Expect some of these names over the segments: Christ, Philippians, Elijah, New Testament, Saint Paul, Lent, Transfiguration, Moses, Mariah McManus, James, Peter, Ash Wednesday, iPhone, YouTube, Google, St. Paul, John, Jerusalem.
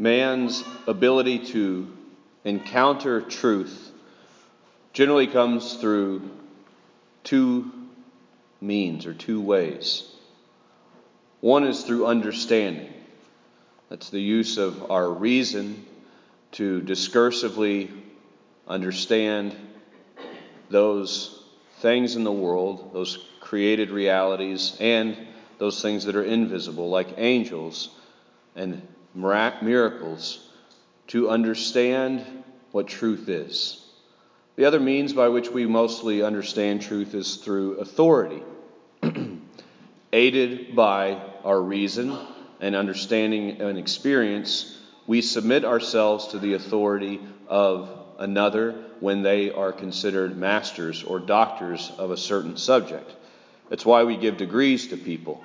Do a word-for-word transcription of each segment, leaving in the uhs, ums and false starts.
man's ability to encounter truth generally comes through two means or two ways. One is through understanding. That's the use of our reason to discursively understand those things in the world, those created realities, and those things that are invisible, like angels and miracles, to understand what truth is. The other means by which we mostly understand truth is through authority, aided by our reason and understanding and experience. We submit ourselves to the authority of another when they are considered masters or doctors of a certain subject. It's why we give degrees to people.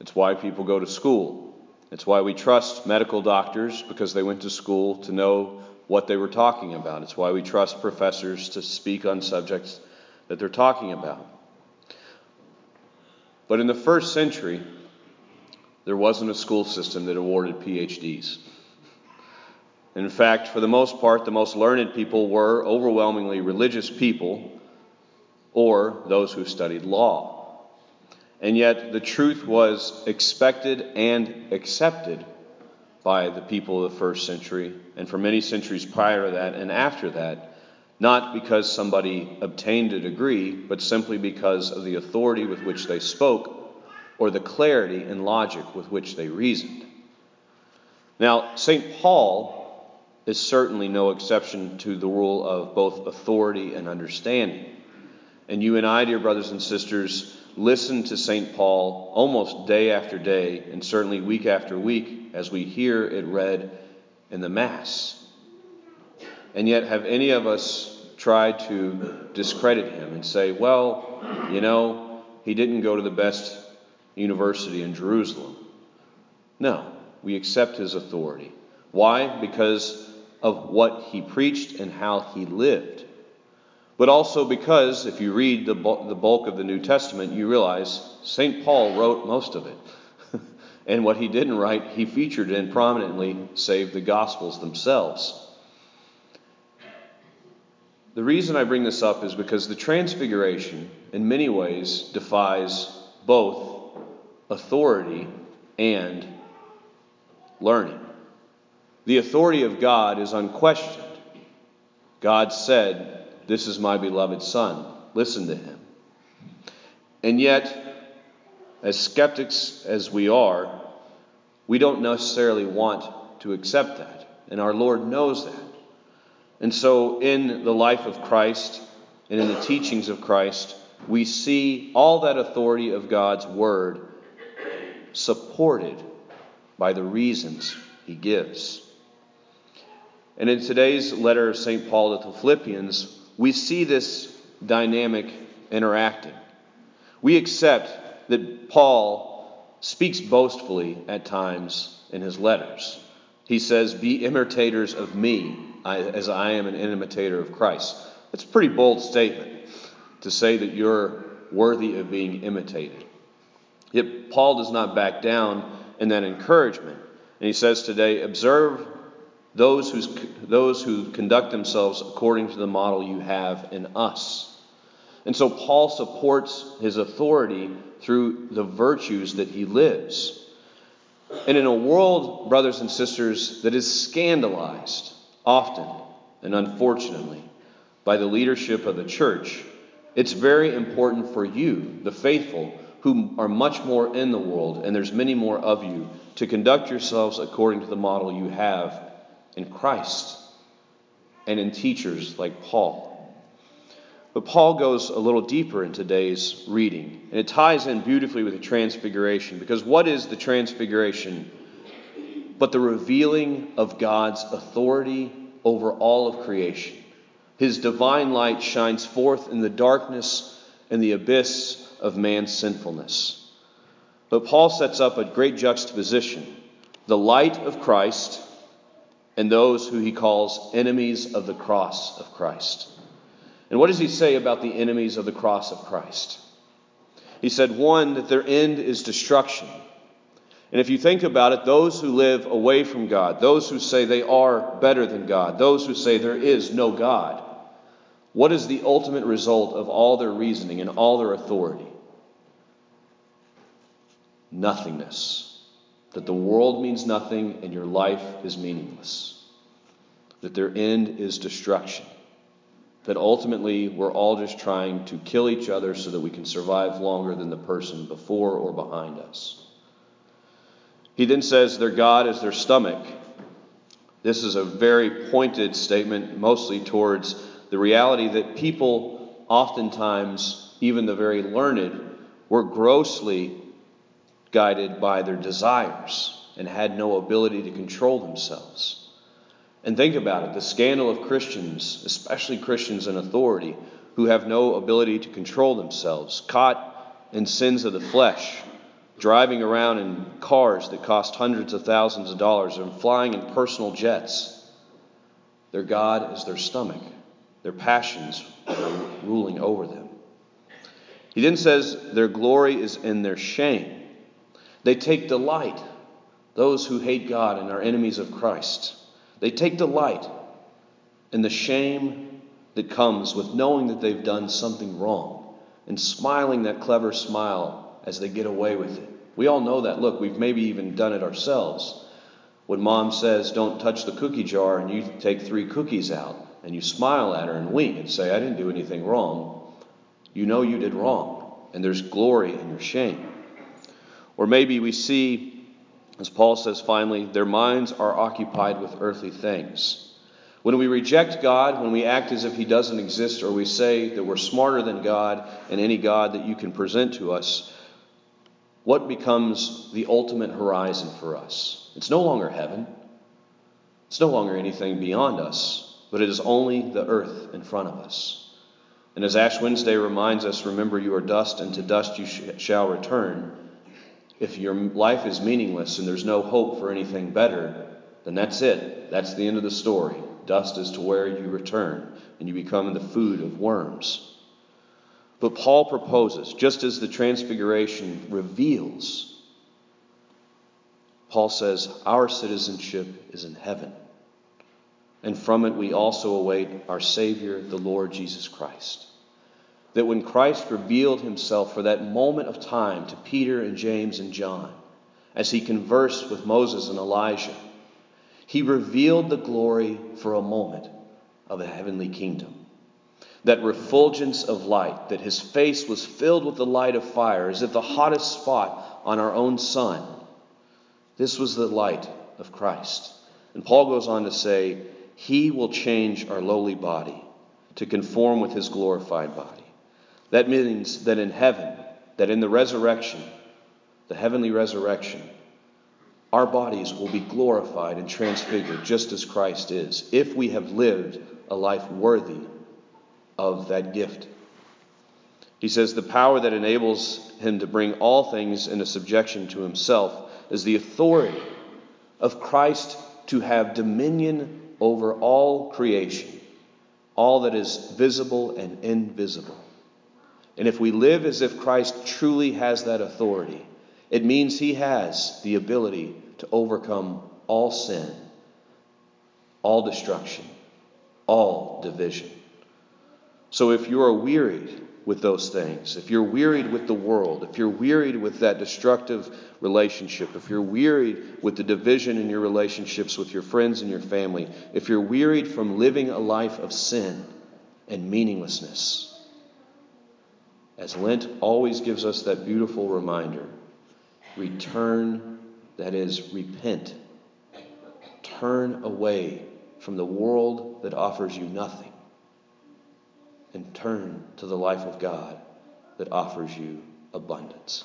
It's why people go to school. It's why we trust medical doctors, because they went to school to know what they were talking about. It's why we trust professors to speak on subjects that they're talking about. But in the first century, there wasn't a school system that awarded P H Ds. In fact, for the most part, the most learned people were overwhelmingly religious people or those who studied law. And yet the truth was expected and accepted by the people of the first century and for many centuries prior to that and after that, not because somebody obtained a degree, but simply because of the authority with which they spoke or the clarity and logic with which they reasoned. Now, Saint Paul is certainly no exception to the rule of both authority and understanding. And you and I, dear brothers and sisters, listen to Saint Paul almost day after day, and certainly week after week, as we hear it read in the Mass. And yet, have any of us tried to discredit him and say, well, you know, he didn't go to the best university in Jerusalem? No, we accept his authority. Why? Because of what he preached and how he lived. But also because, if you read the bulk of the New Testament, you realize Saint Paul wrote most of it. And what he didn't write, he featured in prominently, save the Gospels themselves. The reason I bring this up is because the Transfiguration, in many ways, defies both authority and learning. The authority of God is unquestioned. God said, "This is my beloved Son. Listen to him." And yet, as skeptics as we are, we don't necessarily want to accept that. And our Lord knows that. And so in the life of Christ and in the teachings of Christ, we see all that authority of God's word supported by the reasons he gives. And in today's letter of Saint Paul to the Philippians, we see this dynamic interacting. We accept that Paul speaks boastfully at times in his letters. He says, "Be imitators of me, as I am an imitator of Christ." That's a pretty bold statement to say that you're worthy of being imitated. Yet Paul does not back down in that encouragement. And he says today, "Observe Those, who's, those who conduct themselves according to the model you have in us." And so Paul supports his authority through the virtues that he lives. And in a world, brothers and sisters, that is scandalized often and unfortunately by the leadership of the church, it's very important for you, the faithful, who are much more in the world, and there's many more of you, to conduct yourselves according to the model you have in Christ, and in teachers like Paul. But Paul goes a little deeper in today's reading, and it ties in beautifully with the Transfiguration, because what is the Transfiguration but the revealing of God's authority over all of creation? His divine light shines forth in the darkness and the abyss of man's sinfulness. But Paul sets up a great juxtaposition: the light of Christ and those who he calls enemies of the cross of Christ. And what does he say about the enemies of the cross of Christ? He said, one, that their end is destruction, And if you think about it, those who live away from God, those who say they are better than God, those who say there is no God, what is the ultimate result of all their reasoning and all their authority? Nothingness. That the world means nothing and your life is meaningless. That their end is destruction. That ultimately we're all just trying to kill each other so that we can survive longer than the person before or behind us. He then says their God is their stomach. This is a very pointed statement, mostly towards the reality that people oftentimes, even the very learned, were grossly guided by their desires and had no ability to control themselves. And think about it, the scandal of Christians, especially Christians in authority, who have no ability to control themselves, caught in sins of the flesh, driving around in cars that cost hundreds of thousands of dollars and flying in personal jets. Their God is their stomach, their passions are ruling over them. He then says their glory is in their shame. They take delight, those who hate God and are enemies of Christ. They take delight in the shame that comes with knowing that they've done something wrong and smiling that clever smile as they get away with it. We all know that. Look, we've maybe even done it ourselves. When mom says, don't touch the cookie jar, and you take three cookies out, and you smile at her and wink and say, I didn't do anything wrong. You know you did wrong, and there's glory in your shame. Or maybe we see, as Paul says finally, their minds are occupied with earthly things. When we reject God, when we act as if he doesn't exist, or we say that we're smarter than God and any God that you can present to us, what becomes the ultimate horizon for us? It's no longer heaven. It's no longer anything beyond us, but it is only the earth in front of us. And as Ash Wednesday reminds us, remember you are dust, and to dust you sh- shall return. If your life is meaningless and there's no hope for anything better, then that's it. That's the end of the story. Dust is to where you return, and you become the food of worms. But Paul proposes, just as the Transfiguration reveals, Paul says, our citizenship is in heaven, and from it we also await our Savior, the Lord Jesus Christ. That when Christ revealed himself for that moment of time to Peter and James and John, as he conversed with Moses and Elijah, he revealed the glory for a moment of the heavenly kingdom. That refulgence of light, that his face was filled with the light of fire, as if the hottest spot on our own sun. This was the light of Christ. And Paul goes on to say, he will change our lowly body to conform with his glorified body. That means that in heaven, that in the resurrection, the heavenly resurrection, our bodies will be glorified and transfigured just as Christ is, if we have lived a life worthy of that gift. He says the power that enables him to bring all things into subjection to himself is the authority of Christ to have dominion over all creation, all that is visible and invisible. And if we live as if Christ truly has that authority, it means he has the ability to overcome all sin, all destruction, all division. So if you are wearied with those things, if you're wearied with the world, if you're wearied with that destructive relationship, if you're wearied with the division in your relationships with your friends and your family, if you're wearied from living a life of sin and meaninglessness, as Lent always gives us that beautiful reminder, return, that is, repent. Turn away from the world that offers you nothing, and turn to the life of God that offers you abundance.